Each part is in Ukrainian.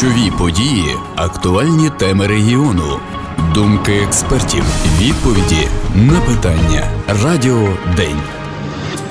Ключові події, актуальні теми регіону, думки експертів, відповіді на питання. Радіо День.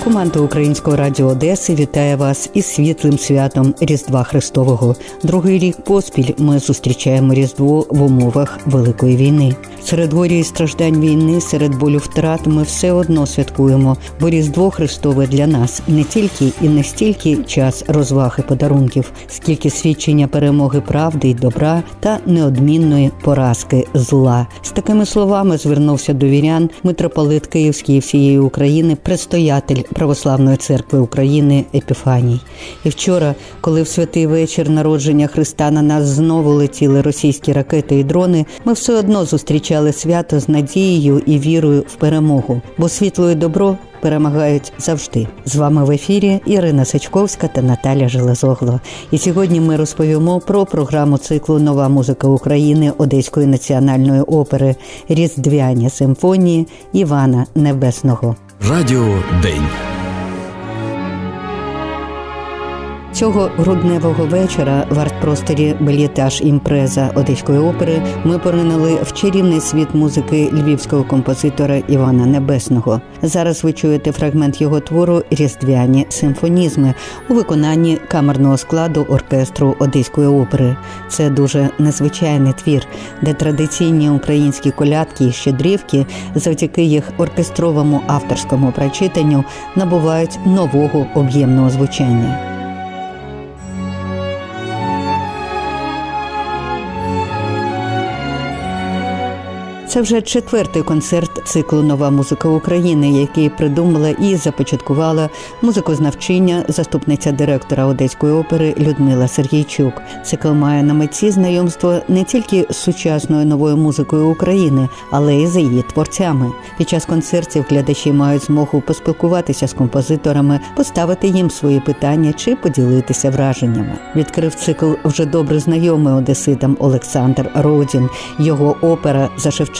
Команда Українського радіо Одеси вітає вас із світлим святом Різдва Христового. Другий рік поспіль ми зустрічаємо Різдво в умовах Великої війни. Серед горя і страждань війни, серед болю втрат ми все одно святкуємо, бо Різдво Христове для нас не тільки і не стільки час розваг і подарунків, скільки свідчення перемоги правди й добра та неодмінної поразки зла. З такими словами звернувся до вірян митрополит Київський і всієї України, предстоятель Православної церкви України Епіфаній. І вчора, коли в святий вечір народження Христа на нас знову летіли російські ракети і дрони, ми все одно зустрічали свято з надією і вірою в перемогу, бо світло і добро перемагають завжди. З вами в ефірі Ірина Сичковська та Наталя Железогло. І сьогодні ми розповімо про програму циклу «Нова музика України» Одеської національної опери «Різдвяні симфонії» Івана Небесного. Радіо День. Цього грудневого вечора в арт-просторі «Белітаж імпреза» Одеської опери ми поринули в чарівний світ музики львівського композитора Івана Небесного. Зараз ви чуєте фрагмент його твору «Різдвяні симфонізми» у виконанні камерного складу оркестру Одеської опери. Це дуже незвичайний твір, де традиційні українські колядки і щедрівки завдяки їх оркестровому авторському прочитанню набувають нового об'ємного звучання. Це вже четвертий концерт циклу «Нова музика України», який придумала і започаткувала музикознавчиня, заступниця директора Одеської опери Людмила Сергійчук. Цикл має на меті знайомство не тільки з сучасною новою музикою України, але й з її творцями. Під час концертів глядачі мають змогу поспілкуватися з композиторами, поставити їм свої питання чи поділитися враженнями. Відкрив цикл вже добре знайомий одеситам Олександр Родін. Його опера «Зашевчина»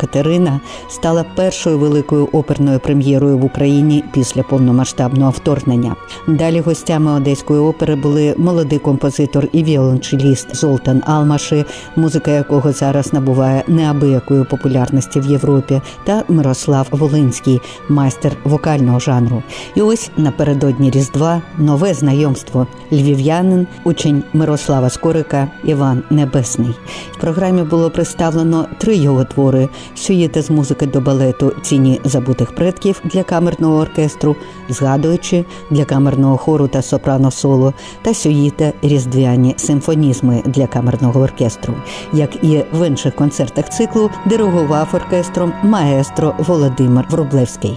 Катерина стала першою великою оперною прем'єрою в Україні після повномасштабного вторгнення. Далі гостями Одеської опери були молодий композитор і віолончеліст Золтан Алмаши, музика якого зараз набуває неабиякої популярності в Європі, та Мирослав Волинський, майстер вокального жанру. І ось напередодні Різдва нове знайомство. Львів'янин, учень Мирослава Скорика Іван Небесний. В програмі було представлено 3 його твори: сюїти з музики до балету «Тіні забутих предків» для камерного оркестру, згадуючи для камерного хору та сопрано-соло, та сюїта «Різдвяні симфонізми» для камерного оркестру. Як і в інших концертах циклу, диригував оркестром маестро Володимир Врублевський.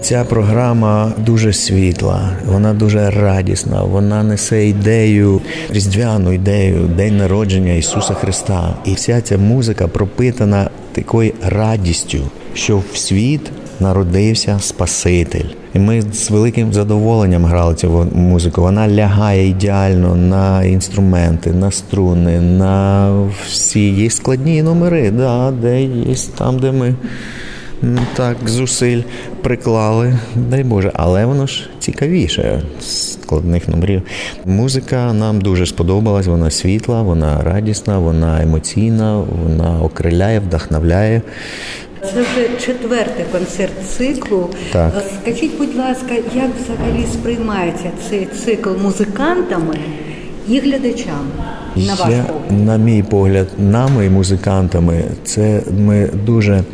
Ця програма дуже світла, вона дуже радісна, вона несе ідею, різдвяну ідею, день народження Ісуса Христа. І вся ця музика пропитана такою радістю, що в світ народився Спаситель. І ми з великим задоволенням грали цю музику. Вона лягає ідеально на інструменти, на струни, на всі її складні номери, де є, там, де ми... так, зусиль приклали, дай Боже, але воно ж цікавіше складних номерів. Музика нам дуже сподобалась, вона світла, вона радісна, вона емоційна, вона окриляє, вдохновляє. Це вже четвертий концерт циклу. Так. Скажіть, будь ласка, як взагалі сприймається цей цикл музикантами і глядачами? На мій погляд, нами, музикантами, це ми дуже...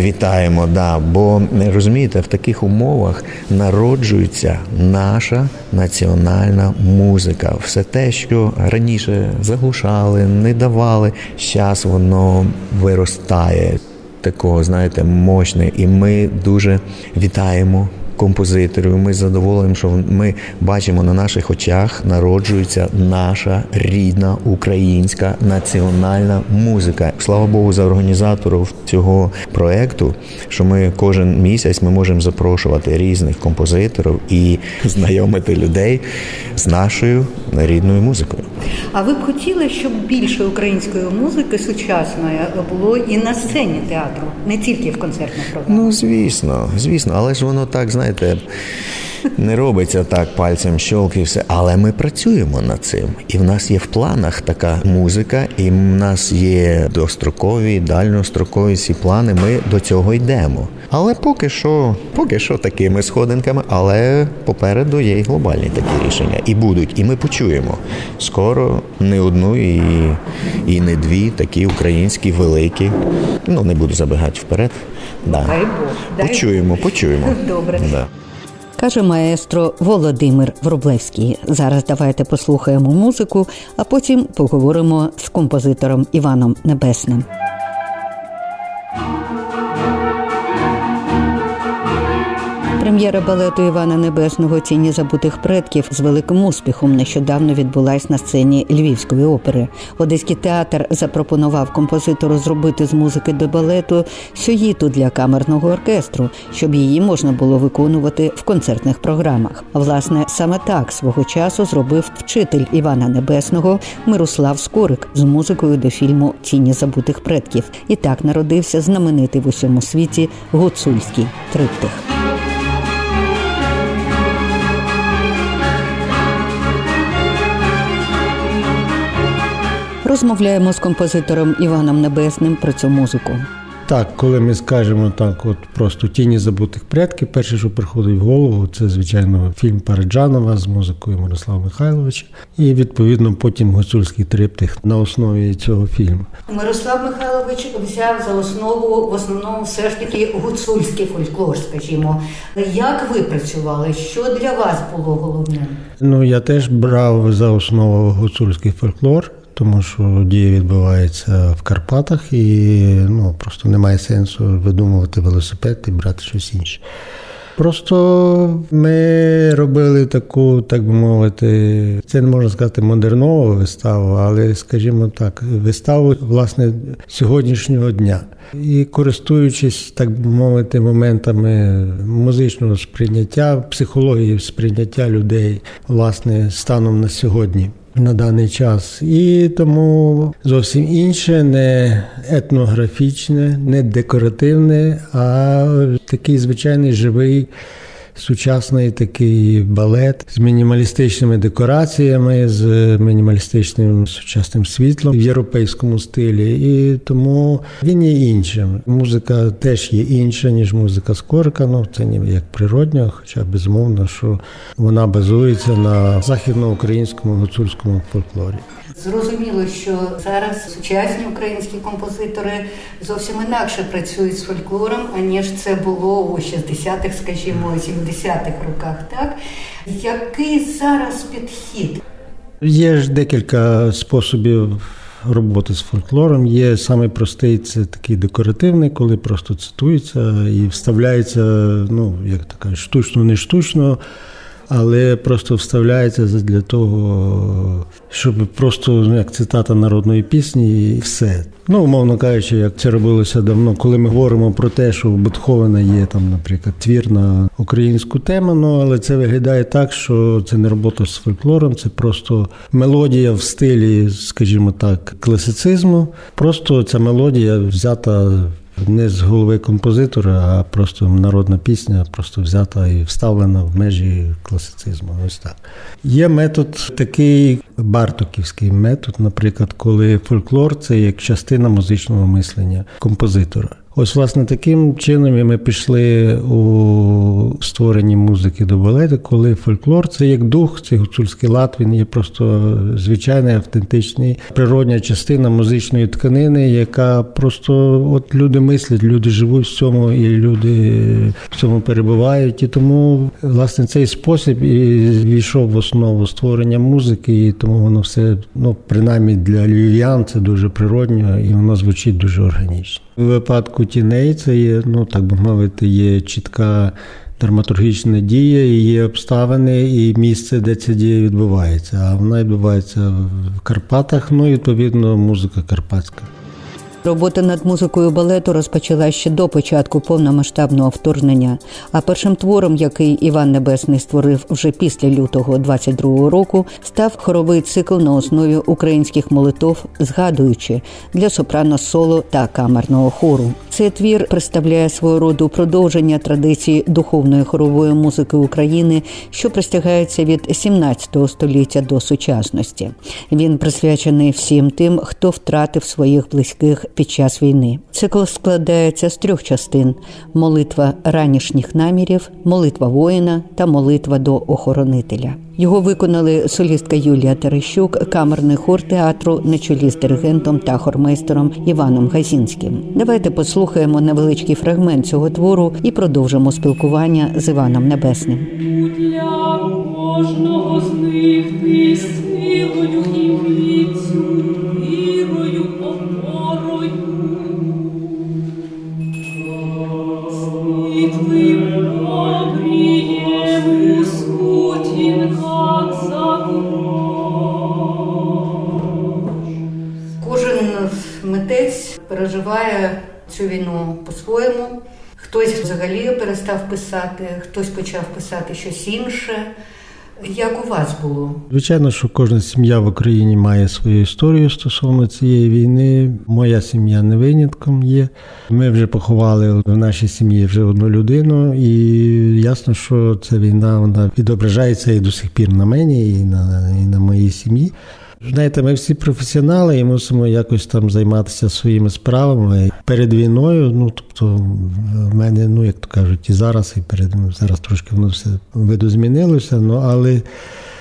вітаємо, бо, розумієте, в таких умовах народжується наша національна музика. Все те, що раніше заглушали, не давали, зараз воно виростає такого, знаєте, мощне. І ми дуже вітаємо композиторів, ми задоволені, що ми бачимо на наших очах народжується наша рідна українська національна музика. Слава Богу за організаторів цього проекту, що ми кожен місяць ми можемо запрошувати різних композиторів і знайомити людей з нашою рідною музикою. А ви б хотіли, щоб більше української музики сучасної було і на сцені театру, не тільки в концертних програмах? Ну, звісно, але ж воно так, знаєте, не робиться так пальцем щолки і все. Але ми працюємо над цим. І в нас є в планах така музика, і в нас є дострокові, дальнострокові ці плани. Ми до цього йдемо. Але поки що такими сходинками, але попереду є і глобальні такі рішення. І будуть, і ми почуємо. Скоро не одну і не дві такі українські великі. Ну, не буду забігати вперед. Да. Дай Бог. Почуємо. Добре. Да. Каже маестро Володимир Врублевський. Зараз давайте послухаємо музику, а потім поговоримо з композитором Іваном Небесним. Прем'єра балету Івана Небесного «Тіні забутих предків» з великим успіхом нещодавно відбулась на сцені Львівської опери. Одеський театр запропонував композитору зробити з музики до балету сюїту для камерного оркестру, щоб її можна було виконувати в концертних програмах. Власне, саме так свого часу зробив вчитель Івана Небесного Мирослав Скорик з музикою до фільму «Тіні забутих предків». І так народився знаменитий в усьому світі гуцульський триптих. Розмовляємо з композитором Іваном Небесним про цю музику. Так, коли ми скажемо так, от просто «Тіні забутих предків», перше, що приходить в голову, це, звичайно, фільм Параджанова з музикою Мирослава Михайловича і, відповідно, потім «Гуцульський триптих» на основі цього фільму. Мирослав Михайлович взяв за основу, в основному, все ж таки гуцульський фольклор, скажімо. Як ви працювали? Що для вас було головним? Я теж брав за основу гуцульський фольклор, тому що дія відбувається в Карпатах і просто немає сенсу видумувати велосипед і брати щось інше. Просто ми робили таку, так би мовити, це не можна сказати модернову виставу, але, скажімо так, виставу, власне, сьогоднішнього дня. І користуючись, так би мовити, моментами музичного сприйняття, психології сприйняття людей, власне, станом на сьогодні, на даний час. І тому зовсім інше, не етнографічне, не декоративне, а такий звичайний живий, сучасний такий балет з мінімалістичними декораціями, з мінімалістичним сучасним світлом в європейському стилі. І тому він є іншим. Музика теж є інша, ніж музика Скорика. Це ніби як природня, хоча безумовно, що вона базується на західноукраїнському гуцульському фольклорі. Зрозуміло, що зараз сучасні українські композитори зовсім інакше працюють з фольклором, аніж це було у 60-х, скажімо, 70-х роках, так? Який зараз підхід? Є ж декілька способів роботи з фольклором. Є самий простий, це такий декоративний, коли просто цитується і вставляється, як така, штучно-не штучно, але просто вставляється для того, щоб просто, як цитата народної пісні, і все. Умовно кажучи, як це робилося давно, коли ми говоримо про те, що у Бетховена є, там, наприклад, твір на українську тему, але це виглядає так, що це не робота з фольклором, це просто мелодія в стилі, скажімо так, класицизму. Просто ця мелодія взята не з голови композитора, а просто народна пісня, просто взята і вставлена в межі класицизму. Ось так. Є метод такий, бартоківський метод, наприклад, коли фольклор – це як частина музичного мислення композитора. Ось, власне, таким чином ми пішли у створенні музики до балету, коли фольклор – це як дух, це гуцульський лад, він є просто звичайний, автентичний, природня частина музичної тканини, яка просто, от люди мислять, люди живуть в цьому, і люди в цьому перебувають. І тому, власне, цей спосіб і війшов в основу створення музики, і тому воно все, принаймні для львів'ян, це дуже природньо, і воно звучить дуже органічно. У випадку «Тіней» це є, так би мовити, є чітка драматургічна дія, і є обставини, і місце, де ця дія відбувається. А вона відбувається в Карпатах, відповідно, музика карпатська. Робота над музикою балету розпочалася ще до початку повномасштабного вторгнення, а першим твором, який Іван Небесний створив вже після лютого 22-го року, став хоровий цикл на основі українських молитов «Згадуючи» для сопрано-соло та камерного хору. Цей твір представляє свого роду продовження традиції духовної хорової музики України, що простягається від 17-го століття до сучасності. Він присвячений всім тим, хто втратив своїх близьких під час війни. Цикл складається з трьох частин – молитва ранішніх намірів, молитва воїна та молитва до охоронителя. Його виконали солістка Юлія Терещук, камерний хор театру на чолі з диригентом та хормейстером Іваном Газінським. Давайте послухаємо невеличкий фрагмент цього твору і продовжимо спілкування з Іваном Небесним. Для кожного з них ти силою і віцю, вірою, опорою. Світлим обрієм у сутінках загроз. Кожен митець переживає цю війну по-своєму. Хтось взагалі перестав писати, хтось почав писати щось інше. Як у вас було? Звичайно, що кожна сім'я в Україні має свою історію стосовно цієї війни. Моя сім'я не винятком є. Ми вже поховали в нашій сім'ї вже одну людину, і ясно, що ця війна, вона відображається і до сих пір на мені, і на моїй сім'ї. Знаєте, ми всі професіонали і мусимо якось там займатися своїми справами. Перед війною, в мене, як то кажуть, і зараз, зараз трошки воно все видозмінилося, але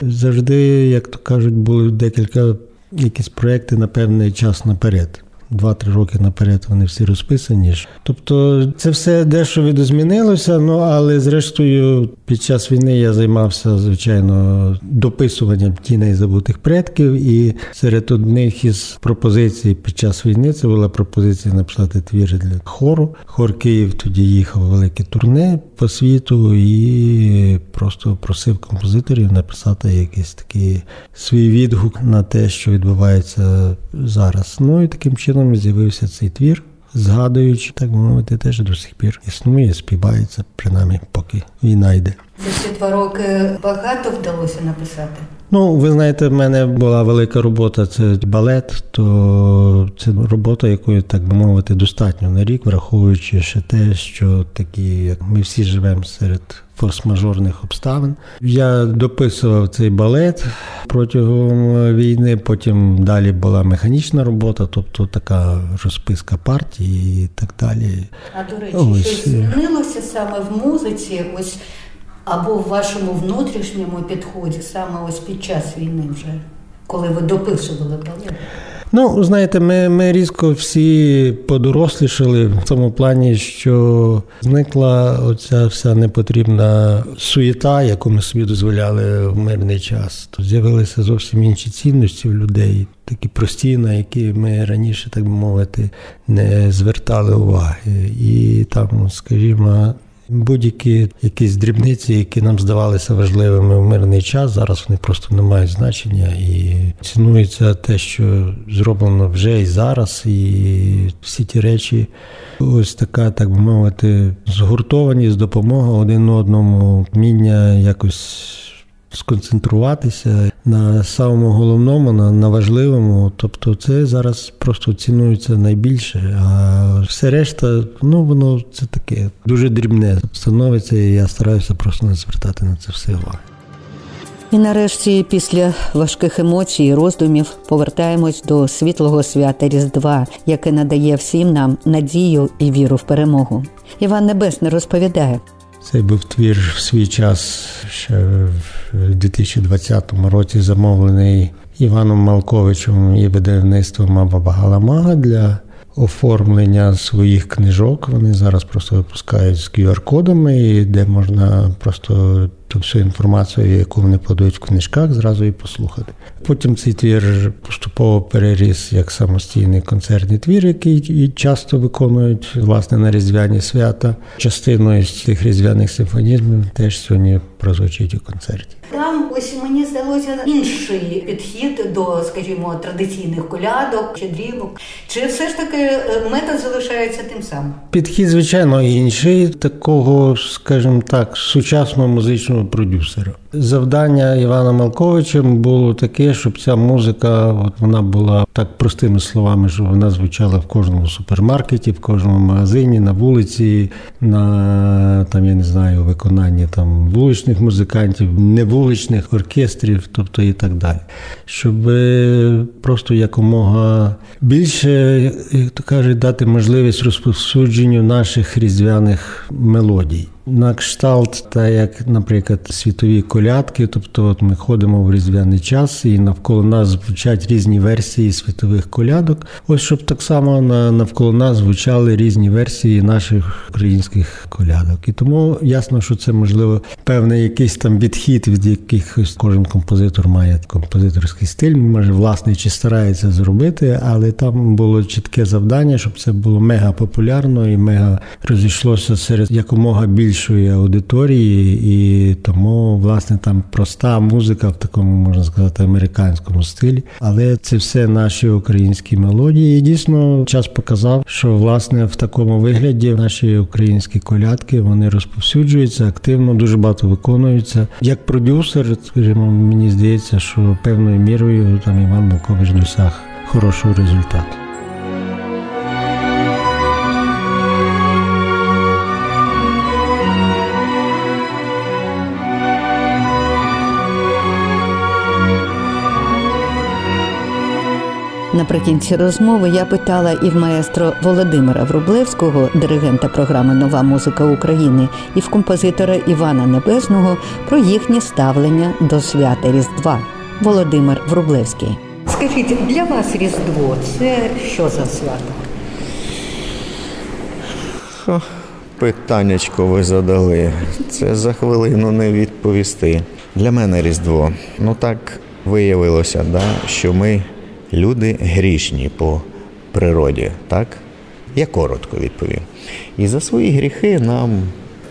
завжди, як то кажуть, були декілька якісь проекти на певний час наперед. 2-3 роки наперед вони всі розписані. Тобто це все дещо відозмінилося, але зрештою під час війни я займався, звичайно, дописуванням «Тіні забутих предків», і серед одних із пропозицій під час війни це була пропозиція написати твір для хору. Хор Київ тоді їхав у велике турне по світу і просто просив композиторів написати якийсь такий свій відгук на те, що відбувається зараз. І таким чином з'явився цей твір, «Згадуючи», так мовити, теж до сих пір існує, співається, принаймні, поки війна йде. За ці 2 роки багато вдалося написати? Ви знаєте, в мене була велика робота, це балет, то це робота, якої, так би мовити, достатньо на рік, враховуючи ще те, що такі, як ми всі живемо серед форс-мажорних обставин. Я дописував цей балет протягом війни, потім далі була механічна робота, тобто така розписка партій і так далі. А до речі, щось змінилося саме в музиці, або в вашому внутрішньому підході, саме під час війни вже, коли ви дописували балет? Знаєте, ми різко всі подорослішали в тому плані, що зникла оця вся непотрібна суєта, яку ми собі дозволяли в мирний час. З'явилися зовсім інші цінності в людей, такі прості, на які ми раніше, так би мовити, не звертали уваги. І там, скажімо, будь-які якісь дрібниці, які нам здавалися важливими в мирний час, зараз вони просто не мають значення і цінується те, що зроблено вже і зараз, і всі ті речі, така, так би мовити, згуртованість, допомога один одному, вміння якось сконцентруватися на самому головному, на важливому. Тобто це зараз просто цінується найбільше, а все решта, воно це таке дуже дрібне становиться, і я стараюся просто не звертати на це все увагу. І нарешті, після важких емоцій і роздумів, повертаємось до світлого свята Різдва, яке надає всім нам надію і віру в перемогу. Іван Небесний розповідає. Цей був твір в свій час, ще в 2020 році замовлений Іваном Малковичем і видавництвом «Абабагаламага» для оформлення своїх книжок. Вони зараз просто випускають з QR-кодами, де можна просто ту всю інформацію, яку вони подають в книжках, зразу і послухати. Потім цей твір поступово переріс як самостійний концертний твір, який і часто виконують, власне, на різдвяні свята. Частиною з цих різдвяних симфонізмів теж сьогодні прозвучить у концерті. Там, ось мені здалося, інший підхід до, скажімо, традиційних колядок чи дрібок. Чи все ж таки метод залишається тим самим? Підхід, звичайно, інший, такого, скажімо так, сучасного музичного продюсера. Завдання Івана Малковича було таке, щоб ця музика, от вона була так простими словами, щоб вона звучала в кожному супермаркеті, в кожному магазині, на вулиці, на там, я не знаю, виконанні там вуличних музикантів, невуличних оркестрів, тобто і так далі. Щоб просто якомога більше, як то кажуть, дати можливість розповсюдженню наших різдвяних мелодій. На кшталт, та як, наприклад, світові колядки, тобто от ми ходимо в різдвяний час і навколо нас звучать різні версії світових колядок. Ось щоб так само навколо нас звучали різні версії наших українських колядок. І тому ясно, що це, можливо, певний якийсь там відхід, від якихось кожен композитор має композиторський стиль, може, власний чи старається зробити, але там було чітке завдання, щоб це було мега популярно і мега розійшлося серед якомога більш аудиторії, і тому, власне, там проста музика в такому, можна сказати, американському стилі. Але це все наші українські мелодії. І дійсно час показав, що, власне, в такому вигляді наші українські колядки, вони розповсюджуються активно, дуже багато виконуються. Як продюсер, скажімо, мені здається, що певною мірою там Іван Малкович досяг хорошого результату. Наприкінці розмови я питала і в маестро Володимира Врублевського, диригента програми «Нова музика України», і в композитора Івана Небесного про їхнє ставлення до свята Різдва. Володимир Врублевський. Скажіть, для вас Різдво – це що за свято? Що? Питаннячко ви задали. Це за хвилину не відповісти. Для мене Різдво. Ну так виявилося, що ми люди грішні по природі, так? Я коротко відповім. І за свої гріхи нам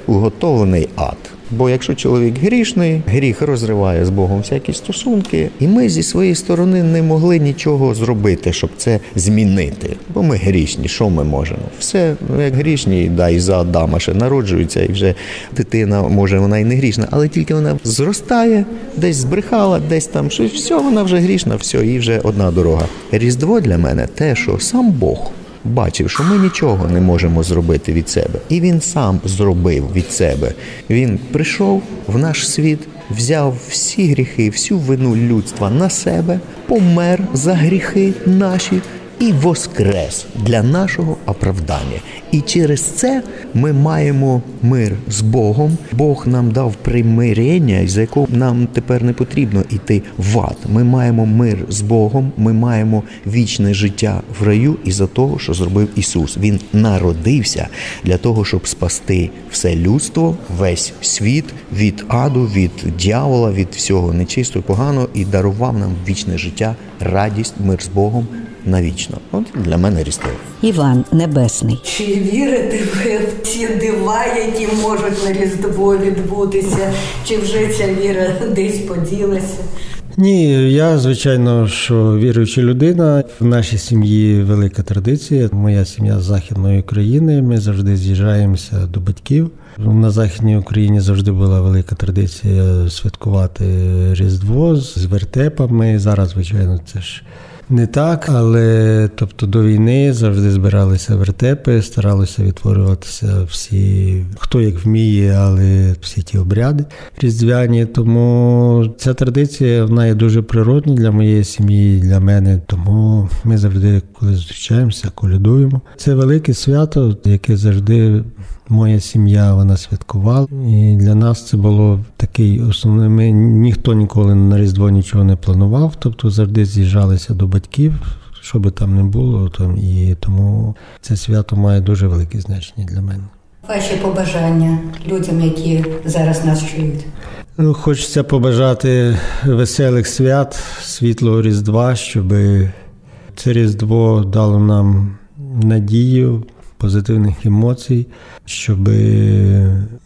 уготований ад. Бо якщо чоловік грішний, гріх розриває з Богом всякі стосунки, і ми зі своєї сторони не могли нічого зробити, щоб це змінити. Бо ми грішні, що ми можемо? Все, як грішні, і за Адама ще народжуються, і вже дитина, може, вона і не грішна, але тільки вона зростає, десь збрехала, десь там щось, все, вона вже грішна, все, їй вже одна дорога. Різдво для мене те, що сам Бог бачив, що ми нічого не можемо зробити від себе. І він сам зробив від себе. Він прийшов в наш світ, взяв всі гріхи, всю вину людства на себе, помер за гріхи наші і воскрес для нашого оправдання. І через це ми маємо мир з Богом. Бог нам дав примирення, за якого нам тепер не потрібно йти в ад. Ми маємо мир з Богом, ми маємо вічне життя в раю із-за того, що зробив Ісус. Він народився для того, щоб спасти все людство, весь світ від аду, від дьявола, від всього нечистого, поганого, і дарував нам вічне життя, радість, мир з Богом навічно. От для мене Різдво. Іван Небесний. Чи вірите ви в ті дива, які можуть на Різдво відбутися? Чи вже ця віра десь поділася? Ні, я, звичайно, що віруюча людина. В нашій сім'ї велика традиція. Моя сім'я з Західної України. Ми завжди з'їжджаємося до батьків. На Західній Україні завжди була велика традиція святкувати Різдво з вертепами. Зараз, звичайно, це ж не так, але тобто до війни завжди збиралися вертепи, старалися відтворюватися всі, хто як вміє, але всі ті обряди різдвяні. Тому ця традиція, вона є дуже природна для моєї сім'ї, для мене. Тому ми завжди, коли зустрічаємося, колядуємо. Це велике свято, яке завжди моя сім'я, вона святкувала. І для нас це було такий основний. Ми ніхто ніколи на Різдво нічого не планував, тобто завжди з'їжджалися до батьків, що би там не було. І тому це свято має дуже велике значення для мене. Ваші побажання людям, які зараз нас чують? Хочеться побажати веселих свят, світлого Різдва, щоб це Різдво дало нам надію, позитивних емоцій, щоб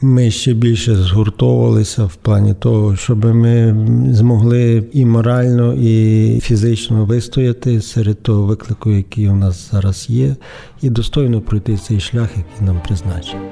ми ще більше згуртовувалися в плані того, щоб ми змогли і морально, і фізично вистояти серед того виклику, який у нас зараз є, і достойно пройти цей шлях, який нам призначений.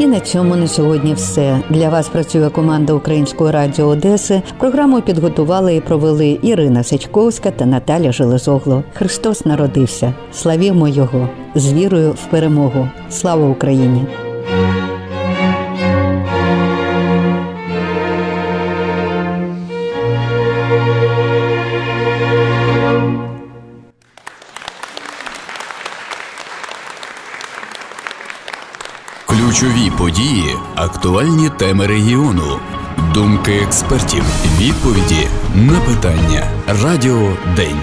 І на цьому на сьогодні все. Для вас працює команда Українського радіо Одеси. Програму підготували і провели Ірина Сичковська та Наталя Железогло. Христос народився. Славімо Його. З вірою в перемогу. Слава Україні! Ключові події, актуальні теми регіону, думки експертів, відповіді на питання. Радіо «День».